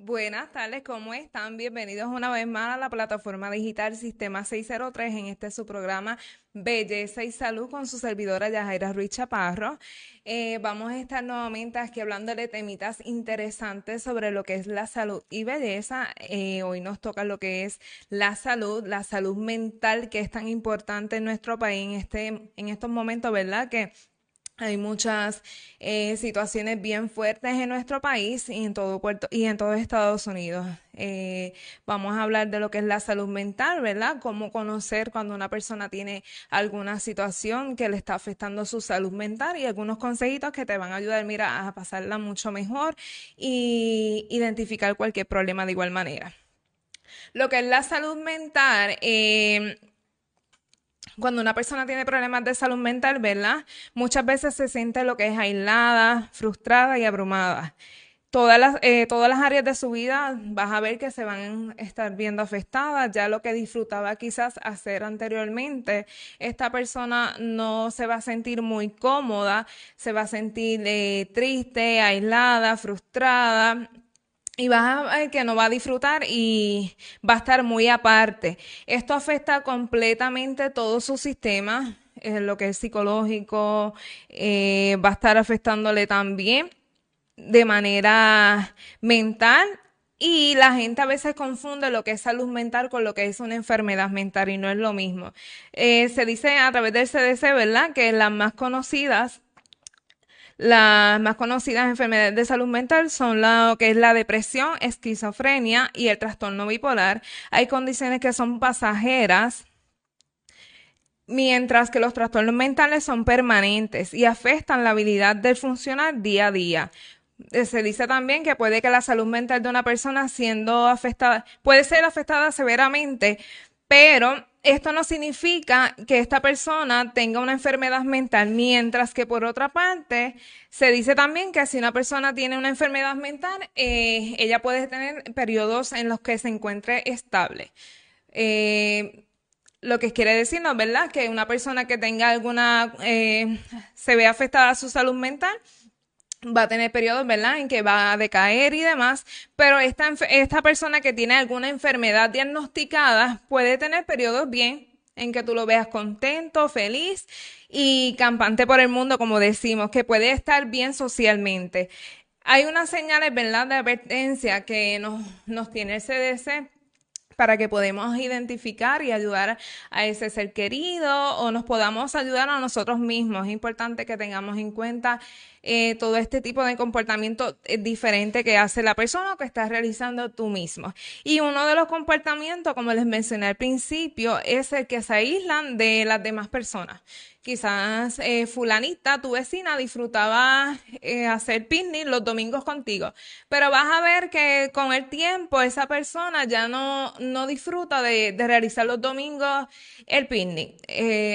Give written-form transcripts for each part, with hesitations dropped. Buenas tardes, ¿cómo están? Bienvenidos una vez más a la plataforma digital Sistema 603 en este su programa Belleza y Salud con su servidora Yajaira Ruiz Chaparro. Vamos a estar nuevamente aquí hablando de temitas interesantes sobre lo que es la salud y belleza. Hoy nos toca lo que es la salud mental, que es tan importante en nuestro país en estos momentos, ¿verdad? Que hay muchas situaciones bien fuertes en nuestro país y en todo Puerto y en todo Estados Unidos. Vamos a hablar de lo que es la salud mental, ¿verdad? Cómo conocer cuando una persona tiene alguna situación que le está afectando su salud mental y algunos consejitos que te van a ayudar, mira, a pasarla mucho mejor y identificar cualquier problema de igual manera. Lo que es la salud mental, cuando una persona tiene problemas de salud mental, ¿verdad? Muchas veces se siente lo que es aislada, frustrada y abrumada. Todas las áreas de su vida vas a ver que se van a estar viendo afectadas. Ya lo que disfrutaba quizás hacer anteriormente, esta persona no se va a sentir muy cómoda, se va a sentir triste, aislada, frustrada. Y vas a ver que no va a disfrutar y va a estar muy aparte. Esto afecta completamente todo su sistema, lo que es psicológico, va a estar afectándole también de manera mental. Y la gente a veces confunde lo que es salud mental con lo que es una enfermedad mental y no es lo mismo. Se dice a través del CDC, ¿verdad?, que las más conocidas enfermedades de salud mental son lo que es la depresión, esquizofrenia y el trastorno bipolar. Hay condiciones que son pasajeras, mientras que los trastornos mentales son permanentes y afectan la habilidad de funcionar día a día. Se dice también que puede que la salud mental de una persona puede ser afectada severamente, pero esto no significa que esta persona tenga una enfermedad mental, mientras que por otra parte se dice también que si una persona tiene una enfermedad mental, ella puede tener periodos en los que se encuentre estable. Lo que quiere decirnos, ¿verdad?, que una persona que tenga se ve afectada a su salud mental, va a tener periodos, ¿verdad?, en que va a decaer y demás, pero esta persona que tiene alguna enfermedad diagnosticada puede tener periodos bien, en que tú lo veas contento, feliz y campante por el mundo, como decimos, que puede estar bien socialmente. Hay unas señales, ¿verdad?, de advertencia que nos tiene el CDC para que podamos identificar y ayudar a ese ser querido o nos podamos ayudar a nosotros mismos. Es importante que tengamos en cuenta todo este tipo de comportamiento diferente que hace la persona o que estás realizando tú mismo. Y uno de los comportamientos, como les mencioné al principio, es el que se aíslan de las demás personas. Quizás fulanita, tu vecina, disfrutaba hacer picnic los domingos contigo, pero vas a ver que con el tiempo esa persona ya no disfruta de realizar los domingos el picnic.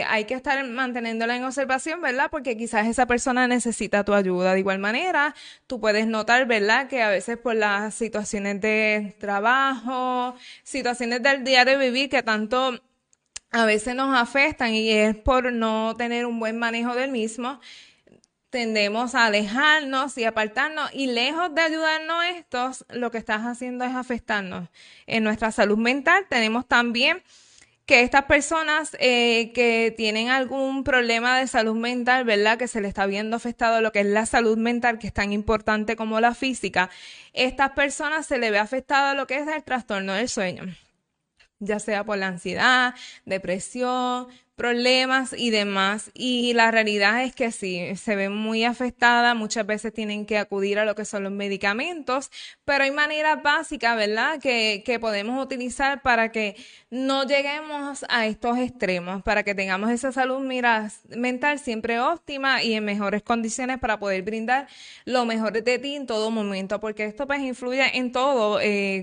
Hay que estar manteniéndola en observación, ¿verdad? Porque quizás esa persona necesita tu ayuda. De igual manera, tú puedes notar, ¿verdad?, que a veces por las situaciones de trabajo, situaciones del diario vivir que tanto a veces nos afectan y es por no tener un buen manejo del mismo, tendemos a alejarnos y apartarnos y lejos de ayudarnos estos, lo que estás haciendo es afectarnos en nuestra salud mental. Tenemos también que estas personas que tienen algún problema de salud mental, ¿verdad?, que se le está viendo afectado lo que es la salud mental, que es tan importante como la física, estas personas se le ve afectado lo que es el trastorno del sueño, ya sea por la ansiedad, depresión, problemas y demás. Y la realidad es que sí, se ven muy afectadas, muchas veces tienen que acudir a lo que son los medicamentos, pero hay maneras básicas, ¿verdad?, que podemos utilizar para que no lleguemos a estos extremos, para que tengamos esa salud mental siempre óptima y en mejores condiciones para poder brindar lo mejor de ti en todo momento, porque esto pues influye en todo.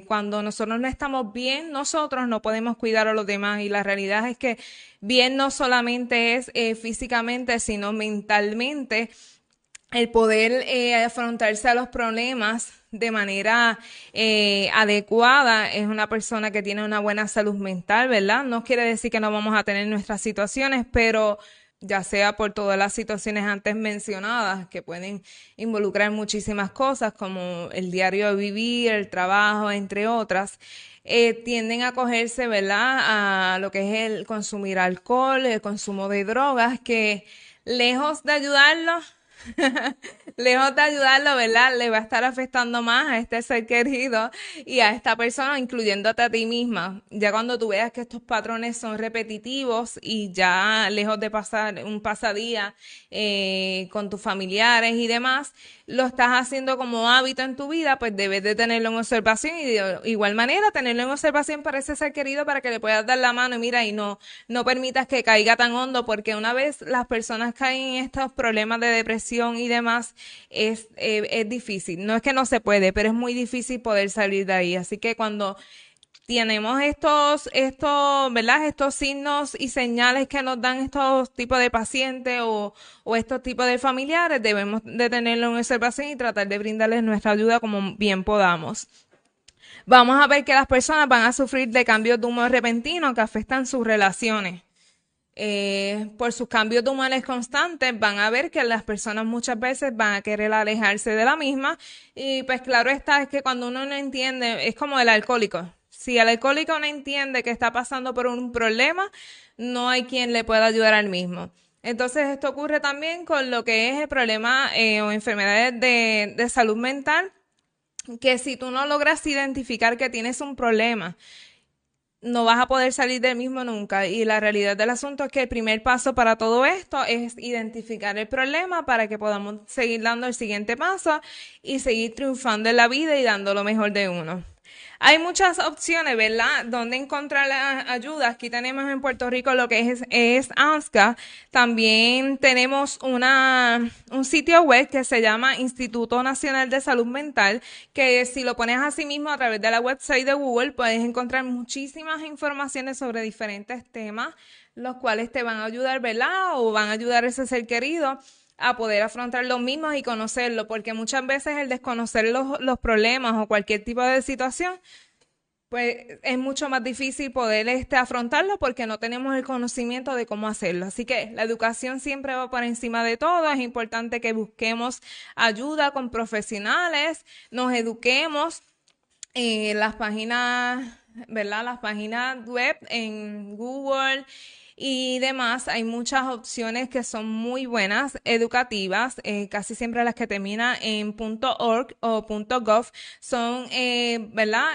Cuando nosotros no estamos bien, nosotros no podemos cuidar a los demás y la realidad es que bien no solamente es físicamente, sino mentalmente, el poder afrontarse a los problemas de manera adecuada. Es una persona que tiene una buena salud mental, ¿verdad? No quiere decir que no vamos a tener nuestras situaciones, pero ya sea por todas las situaciones antes mencionadas, que pueden involucrar muchísimas cosas como el diario de vivir, el trabajo, entre otras, tienden a acogerse, ¿verdad?, a lo que es el consumir alcohol, el consumo de drogas, que lejos de ayudarlos, ¿verdad?, le va a estar afectando más a este ser querido y a esta persona, incluyéndote a ti misma. Ya cuando tú veas que estos patrones son repetitivos y ya lejos de pasar un pasadía con tus familiares y demás, lo estás haciendo como hábito en tu vida, pues debes de tenerlo en observación y de igual manera tenerlo en observación para ese ser querido para que le puedas dar la mano y mira, y no permitas que caiga tan hondo, porque una vez las personas caen en estos problemas de depresión y demás, es difícil. No es que no se puede, pero es muy difícil poder salir de ahí. Así que cuando tenemos estos, ¿verdad?, estos signos y señales que nos dan estos tipos de pacientes o estos tipos de familiares, debemos de tenerlo en observación y tratar de brindarles nuestra ayuda como bien podamos. Vamos a ver que las personas van a sufrir de cambios de humor repentinos que afectan sus relaciones. Por sus cambios de humores constantes van a ver que las personas muchas veces van a querer alejarse de la misma y pues claro está, es que cuando uno no entiende, es como el alcohólico. Si el alcohólico no entiende que está pasando por un problema, no hay quien le pueda ayudar al mismo. Entonces esto ocurre también con lo que es el problema o enfermedades de salud mental, que si tú no logras identificar que tienes un problema, no vas a poder salir del mismo nunca. Y la realidad del asunto es que el primer paso para todo esto es identificar el problema para que podamos seguir dando el siguiente paso y seguir triunfando en la vida y dando lo mejor de uno. Hay muchas opciones, ¿verdad?, donde encontrar la ayuda. Aquí tenemos en Puerto Rico lo que es ANSCA. También tenemos un sitio web que se llama Instituto Nacional de Salud Mental, que si lo pones así mismo a través de la website de Google, puedes encontrar muchísimas informaciones sobre diferentes temas, los cuales te van a ayudar, ¿verdad?, o van a ayudar a ese ser querido a poder afrontar los mismos y conocerlo, porque muchas veces el desconocer los problemas o cualquier tipo de situación, pues es mucho más difícil poder afrontarlo porque no tenemos el conocimiento de cómo hacerlo. Así que la educación siempre va por encima de todo. Es importante que busquemos ayuda con profesionales, nos eduquemos en las páginas, ¿verdad?, las páginas web, en Google y demás. Hay muchas opciones que son muy buenas, educativas, casi siempre las que terminan en .org o .gov son, ¿verdad?,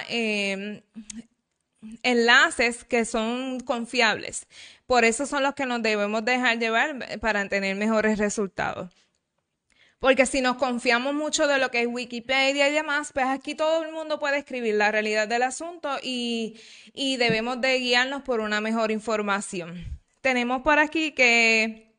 enlaces que son confiables. Por eso son los que nos debemos dejar llevar para tener mejores resultados. Porque si nos confiamos mucho de lo que es Wikipedia y demás, pues aquí todo el mundo puede escribir la realidad del asunto y debemos de guiarnos por una mejor información. Tenemos por aquí que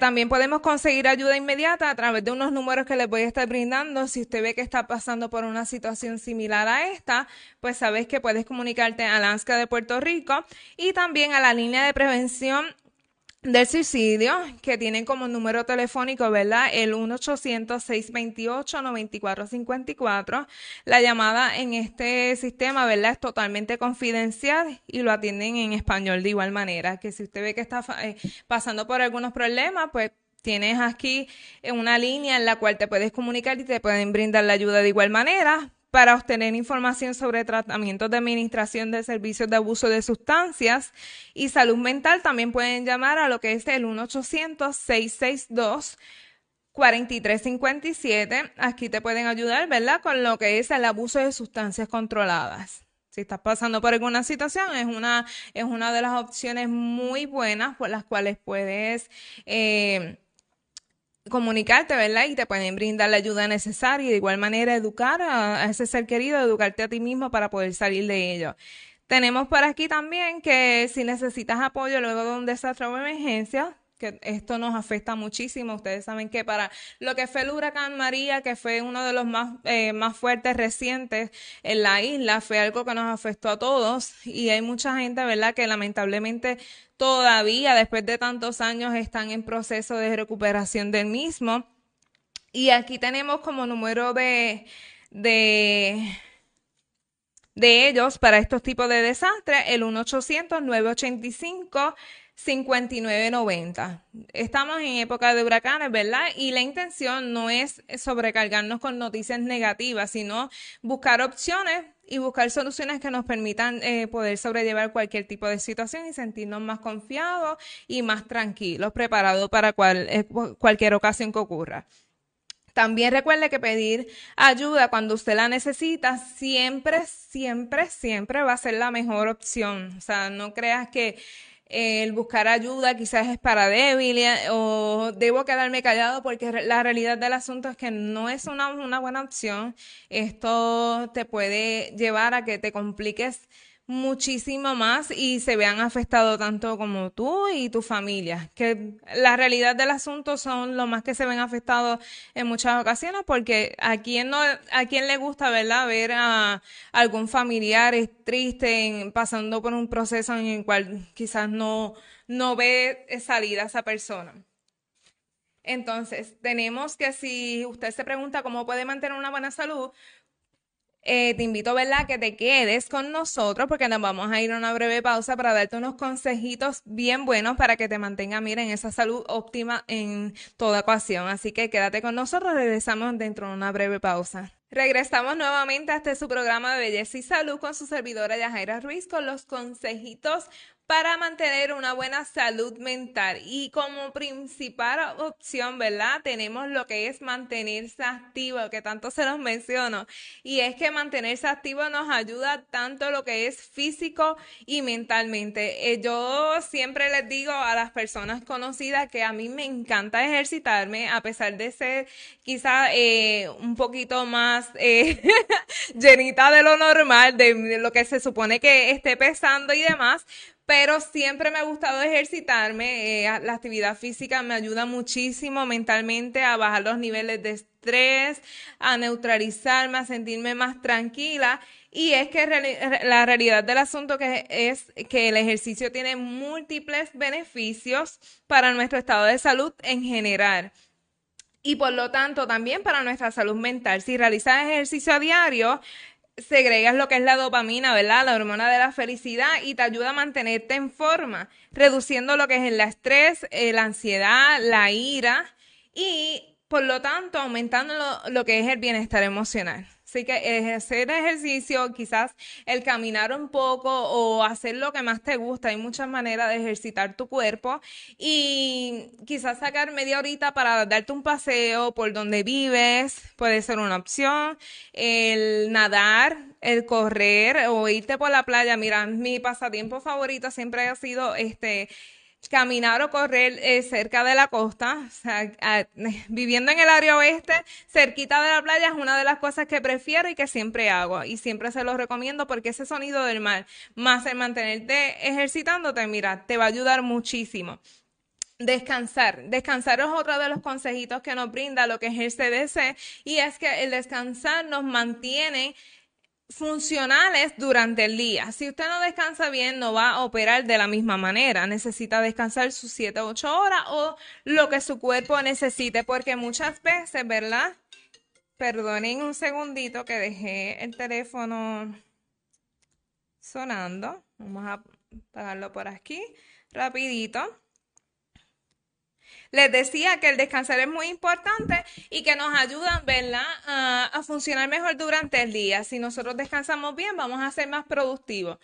también podemos conseguir ayuda inmediata a través de unos números que les voy a estar brindando. Si usted ve que está pasando por una situación similar a esta, pues sabes que puedes comunicarte a ANSCA de Puerto Rico y también a la línea de prevención del suicidio, que tienen como número telefónico, ¿verdad?, el 1-800-628-9454. La llamada en este sistema, ¿verdad?, es totalmente confidencial y lo atienden en español de igual manera. Que si usted ve que está pasando por algunos problemas, pues tienes aquí una línea en la cual te puedes comunicar y te pueden brindar la ayuda de igual manera. Para obtener información sobre tratamientos de administración de servicios de abuso de sustancias y salud mental, también pueden llamar a lo que es el 1-800-662-4357. Aquí te pueden ayudar, ¿verdad?, con lo que es el abuso de sustancias controladas. Si estás pasando por alguna situación, es una de las opciones muy buenas por las cuales puedes comunicarte, ¿verdad?, y te pueden brindar la ayuda necesaria y de igual manera educar a ese ser querido, educarte a ti mismo para poder salir de ello. Tenemos por aquí también que si necesitas apoyo luego de un desastre o emergencia, que esto nos afecta muchísimo. Ustedes saben que para lo que fue el huracán María, que fue uno de los más fuertes recientes en la isla, fue algo que nos afectó a todos y hay mucha gente, ¿verdad?, que lamentablemente todavía después de tantos años están en proceso de recuperación del mismo. Y aquí tenemos como número de ellos para estos tipos de desastres el 1-800-985-985 59.90. Estamos en época de huracanes, ¿verdad? Y la intención no es sobrecargarnos con noticias negativas, sino buscar opciones y buscar soluciones que nos permitan poder sobrellevar cualquier tipo de situación y sentirnos más confiados y más tranquilos, preparados para cualquier ocasión que ocurra. También recuerde que pedir ayuda cuando usted la necesita siempre, siempre, siempre va a ser la mejor opción. O sea, no creas que el buscar ayuda quizás es para débiles o debo quedarme callado, porque la realidad del asunto es que no es una buena opción. Esto te puede llevar a que te compliques muchísimo más y se vean afectados tanto como tú y tu familia, que la realidad del asunto son los más que se ven afectados en muchas ocasiones, porque a quien le gusta, ¿verdad?, ver a algún familiar triste pasando por un proceso en el cual quizás no ve salida a esa persona. Entonces, tenemos que, si usted se pregunta cómo puede mantener una buena salud, te invito, ¿verdad?, que te quedes con nosotros, porque nos vamos a ir a una breve pausa para darte unos consejitos bien buenos para que te mantenga, miren, esa salud óptima en toda ocasión. Así que quédate con nosotros, regresamos dentro de una breve pausa. Regresamos nuevamente a este su programa de Belleza y Salud con su servidora Yajaira Ruiz con los consejitos para mantener una buena salud mental. Y como principal opción, ¿verdad?, tenemos lo que es mantenerse activo, que tanto se los menciono. Y es que mantenerse activo nos ayuda tanto lo que es físico y mentalmente. Yo siempre les digo a las personas conocidas que a mí me encanta ejercitarme, a pesar de ser quizás un poquito más llenita de lo normal, de lo que se supone que esté pesando y demás. Pero siempre me ha gustado ejercitarme, la actividad física me ayuda muchísimo mentalmente a bajar los niveles de estrés, a neutralizarme, a sentirme más tranquila. Y es que la realidad del asunto que es que el ejercicio tiene múltiples beneficios para nuestro estado de salud en general. Y por lo tanto también para nuestra salud mental. Si realizas ejercicio a diario, segregas lo que es la dopamina, ¿verdad?, la hormona de la felicidad, y te ayuda a mantenerte en forma, reduciendo lo que es el estrés, la ansiedad, la ira y, por lo tanto, aumentando lo que es el bienestar emocional. Así que hacer ejercicio, quizás el caminar un poco o hacer lo que más te gusta. Hay muchas maneras de ejercitar tu cuerpo y quizás sacar media horita para darte un paseo por donde vives puede ser una opción. El nadar, el correr o irte por la playa. Mira, mi pasatiempo favorito siempre ha sido caminar o correr cerca de la costa. O sea, viviendo en el área oeste, cerquita de la playa es una de las cosas que prefiero y que siempre hago, y siempre se los recomiendo, porque ese sonido del mar, más el mantenerte ejercitándote, mira, te va a ayudar muchísimo. Descansar es otro de los consejitos que nos brinda lo que es el CDC, y es que el descansar nos mantiene funcionales durante el día. Si usted no descansa bien, no va a operar de la misma manera. Necesita descansar sus 7 o 8 horas o lo que su cuerpo necesite, porque muchas veces, ¿verdad? Perdonen un segundito que dejé el teléfono sonando. Vamos a apagarlo por aquí, rapidito. Les decía que el descansar es muy importante y que nos ayudan, ¿verdad?, a funcionar mejor durante el día. Si nosotros descansamos bien, vamos a ser más productivos.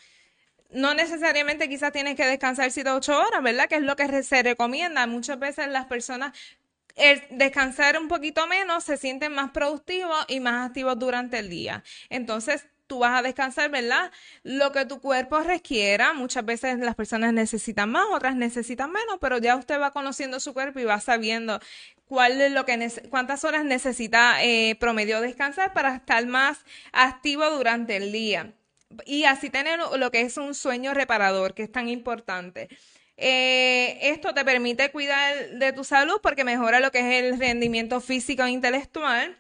No necesariamente quizás tienes que descansar 7 o 8 horas, ¿verdad?, que es lo que se recomienda. Muchas veces las personas, el descansar un poquito menos, se sienten más productivos y más activos durante el día. Entonces, tú vas a descansar, ¿verdad?, lo que tu cuerpo requiera. Muchas veces las personas necesitan más, otras necesitan menos, pero ya usted va conociendo su cuerpo y va sabiendo cuántas horas necesita promedio descansar para estar más activo durante el día. Y así tener lo que es un sueño reparador, que es tan importante. Esto te permite cuidar de tu salud porque mejora lo que es el rendimiento físico e intelectual,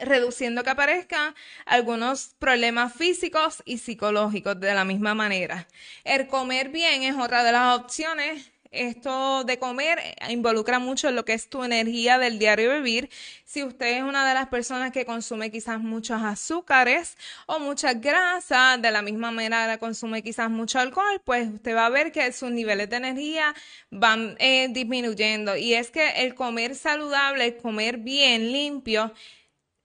reduciendo que aparezcan algunos problemas físicos y psicológicos de la misma manera. El comer bien es otra de las opciones Esto de comer involucra mucho lo que es tu energía del diario vivir. Si usted es una de las personas que consume quizás muchos azúcares o mucha grasa, de la misma manera consume quizás mucho alcohol, pues usted va a ver que sus niveles de energía van disminuyendo. Y es que el comer saludable, el comer bien, limpio,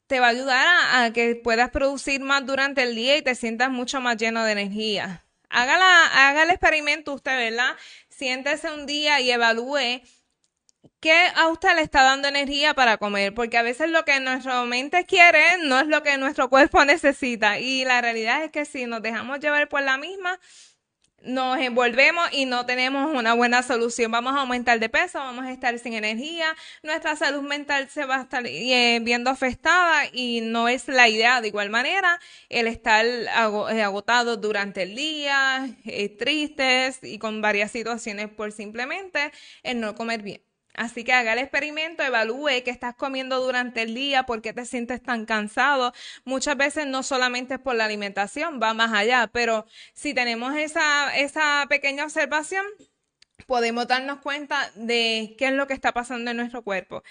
te va a ayudar a que puedas producir más durante el día y te sientas mucho más lleno de energía. Haga el experimento usted, ¿verdad? Siéntese un día y evalúe qué a usted le está dando energía para comer, porque a veces lo que nuestra mente quiere no es lo que nuestro cuerpo necesita, y la realidad es que si nos dejamos llevar por la misma, nos envolvemos y no tenemos una buena solución. Vamos a aumentar de peso, vamos a estar sin energía, nuestra salud mental se va a estar viendo afectada y no es la idea. De igual manera, el estar agotado durante el día, tristes y con varias situaciones por simplemente el no comer bien. Así que haga el experimento, evalúe qué estás comiendo durante el día, por qué te sientes tan cansado. Muchas veces no solamente es por la alimentación, va más allá, pero si tenemos esa pequeña observación, podemos darnos cuenta de qué es lo que está pasando en nuestro cuerpo.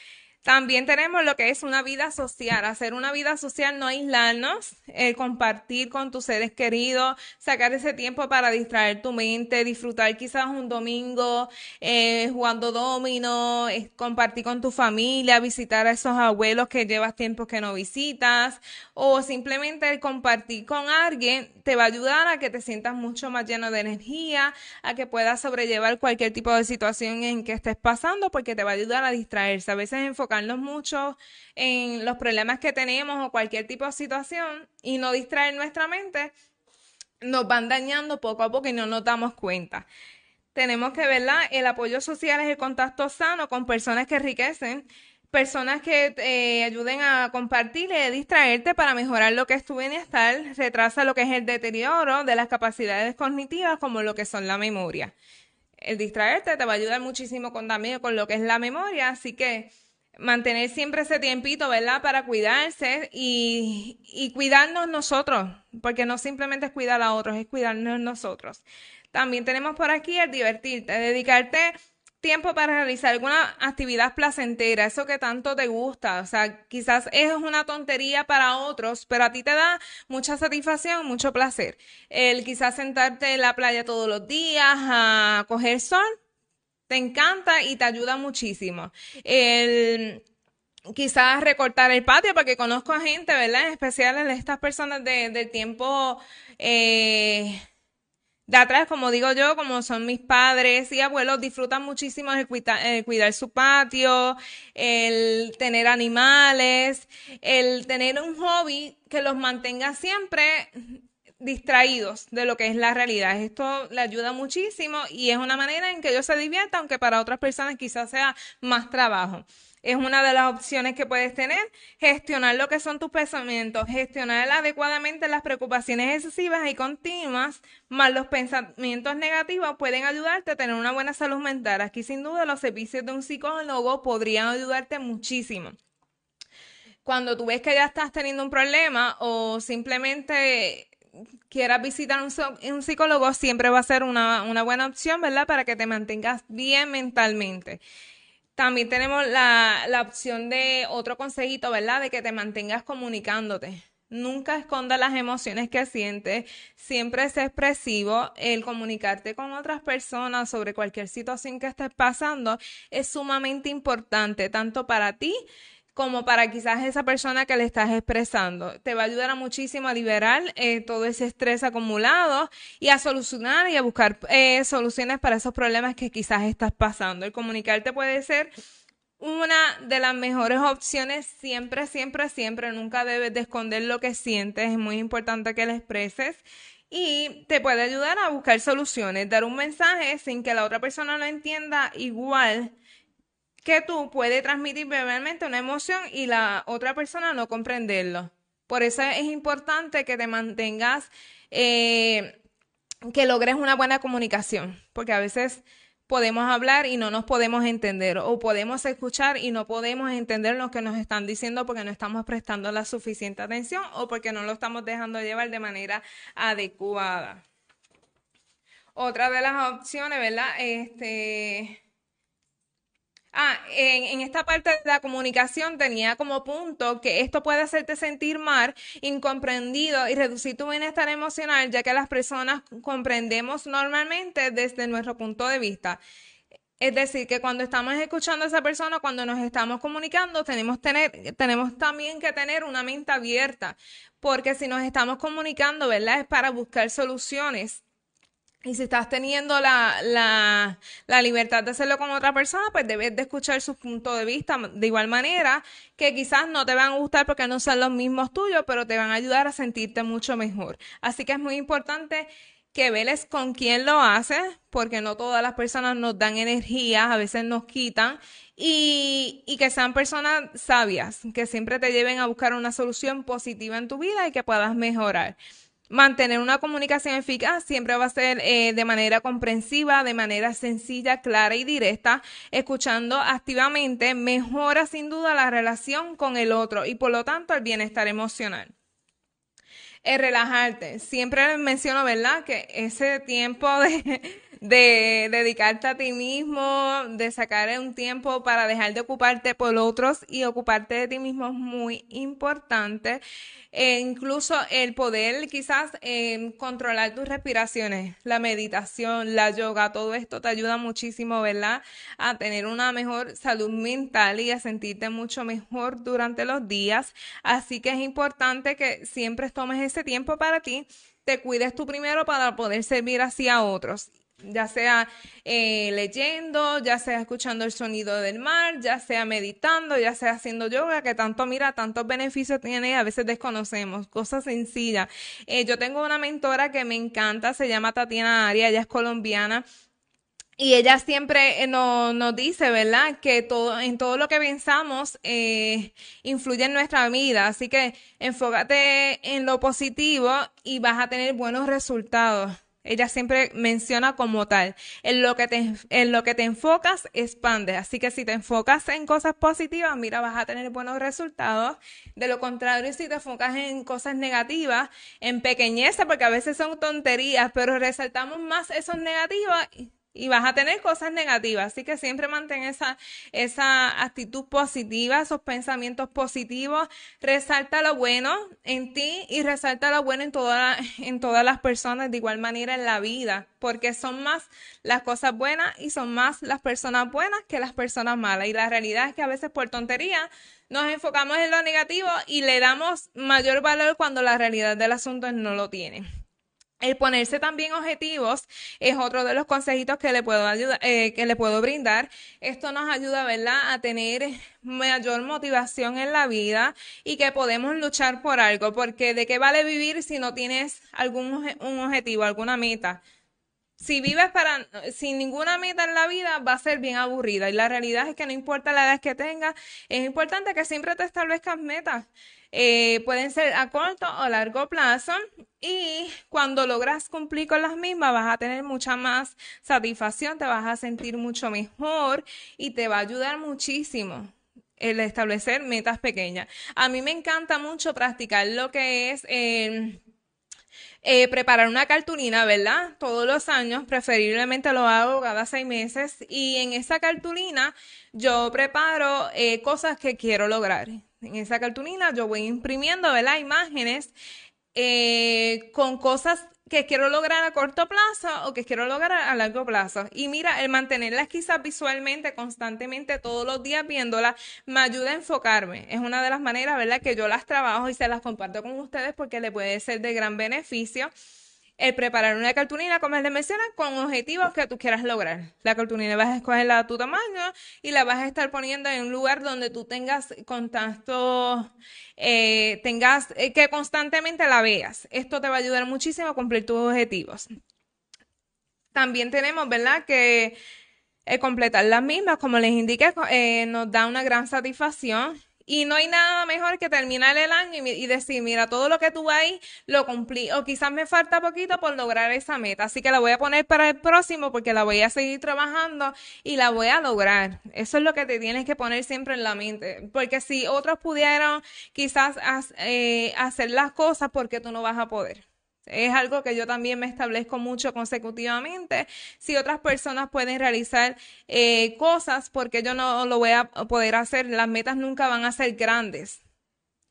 También tenemos lo que es una vida social, hacer una vida social, no aislarnos, compartir con tus seres queridos, sacar ese tiempo para distraer tu mente, disfrutar quizás un domingo jugando dominó, compartir con tu familia, visitar a esos abuelos que llevas tiempo que no visitas, o simplemente el compartir con alguien te va a ayudar a que te sientas mucho más lleno de energía, a que puedas sobrellevar cualquier tipo de situación en que estés pasando, porque te va a ayudar a distraerse. A veces enfocarnos mucho en los problemas que tenemos o cualquier tipo de situación y no distraer nuestra mente, nos van dañando poco a poco y no nos damos cuenta. Tenemos que, ¿verdad? El apoyo social es el contacto sano con personas que enriquecen, personas que ayuden a compartir y a distraerte para mejorar lo que es tu bienestar, retrasa lo que es el deterioro de las capacidades cognitivas como lo que son la memoria. El distraerte te va a ayudar muchísimo con lo que es la memoria, así que mantener siempre ese tiempito, ¿verdad?, para cuidarse y cuidarnos nosotros, porque no simplemente es cuidar a otros, es cuidarnos nosotros. También tenemos por aquí el divertirte, dedicarte tiempo para realizar alguna actividad placentera, eso que tanto te gusta. O sea, quizás es una tontería para otros, pero a ti te da mucha satisfacción, mucho placer. El quizás sentarte en la playa todos los días a coger sol, te encanta y te ayuda muchísimo. Quizás recortar el patio, porque conozco a gente, ¿verdad?, en especial a estas personas del tiempo de atrás, como digo yo, como son mis padres y abuelos, disfrutan muchísimo el cuidar su patio, el tener animales, el tener un hobby que los mantenga siempre distraídos de lo que es la realidad. Esto le ayuda muchísimo y es una manera en que ellos se diviertan, aunque para otras personas quizás sea más trabajo. Es una de las opciones que puedes tener. Gestionar lo que son tus pensamientos, gestionar adecuadamente las preocupaciones excesivas y continuas, más los pensamientos negativos pueden ayudarte a tener una buena salud mental. Aquí sin duda los servicios de un psicólogo podrían ayudarte muchísimo. Cuando tú ves que ya estás teniendo un problema o simplemente quieras visitar un psicólogo, siempre va a ser una buena opción, ¿verdad?, para que te mantengas bien mentalmente. También tenemos la opción de otro consejito, ¿verdad?, de que te mantengas comunicándote. Nunca escondas las emociones que sientes, siempre es expresivo. El comunicarte con otras personas sobre cualquier situación que estés pasando es sumamente importante, tanto para ti como para quizás esa persona que le estás expresando. Te va a ayudar muchísimo a liberar todo ese estrés acumulado y a solucionar y a buscar soluciones para esos problemas que quizás estás pasando. El comunicarte puede ser una de las mejores opciones siempre, siempre, siempre. Nunca debes de esconder lo que sientes, es muy importante que lo expreses. Y te puede ayudar a buscar soluciones, dar un mensaje sin que la otra persona lo entienda igual que tú, puede transmitir verbalmente una emoción y la otra persona no comprenderlo. Por eso es importante que te mantengas, que logres una buena comunicación, porque a veces podemos hablar y no nos podemos entender, o podemos escuchar y no podemos entender lo que nos están diciendo porque no estamos prestando la suficiente atención o porque no lo estamos dejando llevar de manera adecuada. Otra de las opciones, ¿verdad? En esta parte de la comunicación tenía como punto que esto puede hacerte sentir mal, incomprendido y reducir tu bienestar emocional, ya que las personas comprendemos normalmente desde nuestro punto de vista. Es decir, que cuando estamos escuchando a esa persona, cuando nos estamos comunicando, tenemos también que tener una mente abierta, porque si nos estamos comunicando, ¿verdad? Es para buscar soluciones. Y si estás teniendo la libertad de hacerlo con otra persona, pues debes de escuchar sus puntos de vista de igual manera, que quizás no te van a gustar porque no son los mismos tuyos, pero te van a ayudar a sentirte mucho mejor. Así que es muy importante que veles con quién lo haces, porque no todas las personas nos dan energía, a veces nos quitan, y que sean personas sabias, que siempre te lleven a buscar una solución positiva en tu vida y que puedas mejorar. Mantener una comunicación eficaz siempre va a ser de manera comprensiva, de manera sencilla, clara y directa. Escuchando activamente mejora sin duda la relación con el otro y por lo tanto el bienestar emocional. El relajarte. Siempre les menciono, ¿verdad?, que ese tiempo de dedicarte a ti mismo, de sacar un tiempo para dejar de ocuparte por otros y ocuparte de ti mismo es muy importante. Incluso el poder quizás controlar tus respiraciones, la meditación, la yoga, todo esto te ayuda muchísimo, ¿verdad?, a tener una mejor salud mental y a sentirte mucho mejor durante los días. Así que es importante que siempre tomes ese tiempo para ti, te cuides tú primero para poder servir así a otros, ya sea leyendo, ya sea escuchando el sonido del mar, ya sea meditando, ya sea haciendo yoga, que tantos beneficios tiene y a veces desconocemos, cosas sencillas. Yo tengo una mentora que me encanta, se llama Tatiana Aria, ella es colombiana. Y ella siempre nos dice, ¿verdad?, que en todo lo que pensamos influye en nuestra vida. Así que enfócate en lo positivo y vas a tener buenos resultados. Ella siempre menciona como tal, en lo que te enfocas, expandes. Así que si te enfocas en cosas positivas, mira, vas a tener buenos resultados. De lo contrario, si te enfocas en cosas negativas, en pequeñeces, porque a veces son tonterías, pero resaltamos más esos negativos y vas a tener cosas negativas. Así que siempre mantén esa actitud positiva, esos pensamientos positivos. Resalta lo bueno en ti y resalta lo bueno en todas las personas, de igual manera en la vida, porque son más las cosas buenas y son más las personas buenas que las personas malas. Y la realidad es que a veces por tontería nos enfocamos en lo negativo y le damos mayor valor cuando la realidad del asunto no lo tiene. El ponerse también objetivos es otro de los consejitos que le puedo brindar. Esto nos ayuda, ¿verdad?, a tener mayor motivación en la vida y que podemos luchar por algo, porque ¿de qué vale vivir si no tienes un objetivo, alguna meta? Si vives sin ninguna meta en la vida, va a ser bien aburrida. Y la realidad es que no importa la edad que tengas, es importante que siempre te establezcas metas. Pueden ser a corto o largo plazo, y cuando logras cumplir con las mismas vas a tener mucha más satisfacción, te vas a sentir mucho mejor y te va a ayudar muchísimo el establecer metas pequeñas. A mí me encanta mucho practicar lo que es preparar una cartulina, ¿verdad? Todos los años, preferiblemente lo hago cada 6 meses, y en esa cartulina yo preparo cosas que quiero lograr. En esa cartulina yo voy imprimiendo, ¿verdad?, imágenes con cosas que quiero lograr a corto plazo o que quiero lograr a largo plazo. Y mira, el mantenerlas quizás visualmente, constantemente, todos los días viéndolas, me ayuda a enfocarme. Es una de las maneras, ¿verdad?, que yo las trabajo y se las comparto con ustedes porque les puede ser de gran beneficio el preparar una cartulina, como les mencioné, con objetivos que tú quieras lograr. La cartulina vas a escogerla a tu tamaño y la vas a estar poniendo en un lugar donde tú tengas contacto, que constantemente la veas. Esto te va a ayudar muchísimo a cumplir tus objetivos. También tenemos, ¿verdad?, que completar las mismas, como les indiqué, nos da una gran satisfacción. Y no hay nada mejor que terminar el año y decir, mira, todo lo que tuve ahí lo cumplí. O quizás me falta poquito por lograr esa meta. Así que la voy a poner para el próximo porque la voy a seguir trabajando y la voy a lograr. Eso es lo que te tienes que poner siempre en la mente. Porque si otros pudieron quizás hacer las cosas, ¿por qué tú no vas a poder? Es algo que yo también me establezco mucho consecutivamente. Si otras personas pueden realizar cosas, porque yo no lo voy a poder hacer? Las metas nunca van a ser grandes.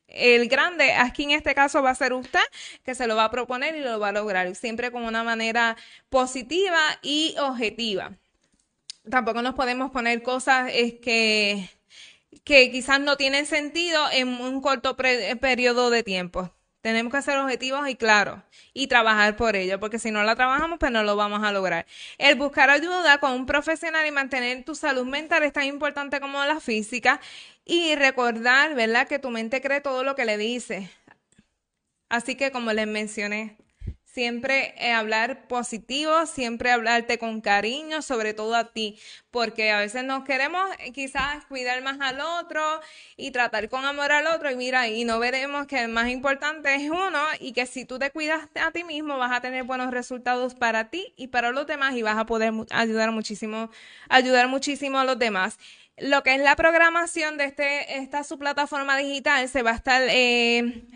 El grande aquí en este caso va a ser usted, que se lo va a proponer y lo va a lograr, siempre con una manera positiva y objetiva. Tampoco nos podemos poner cosas que quizás no tienen sentido en un corto periodo de tiempo. Tenemos que ser objetivos y claros y trabajar por ello, porque si no la trabajamos, pues no lo vamos a lograr. El buscar ayuda con un profesional y mantener tu salud mental es tan importante como la física, y recordar, ¿verdad?, que tu mente cree todo lo que le dice. Así que, como les mencioné, siempre hablar positivo, siempre hablarte con cariño, sobre todo a ti, porque a veces nos queremos quizás cuidar más al otro y tratar con amor al otro, y mira, y no veremos que el más importante es uno, y que si tú te cuidas a ti mismo vas a tener buenos resultados para ti y para los demás, y vas a poder ayudar muchísimo a los demás. Lo que es la programación de esta su plataforma digital se va a estar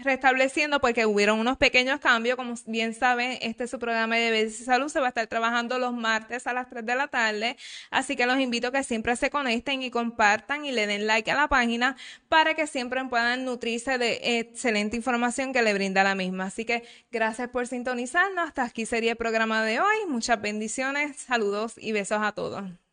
restableciendo, porque hubieron unos pequeños cambios. Como bien saben, su programa de Belleza y Salud se va a estar trabajando los martes a las 3 de la tarde. Así que los invito a que siempre se conecten y compartan y le den like a la página para que siempre puedan nutrirse de excelente información que le brinda la misma. Así que gracias por sintonizarnos. Hasta aquí sería el programa de hoy. Muchas bendiciones, saludos y besos a todos.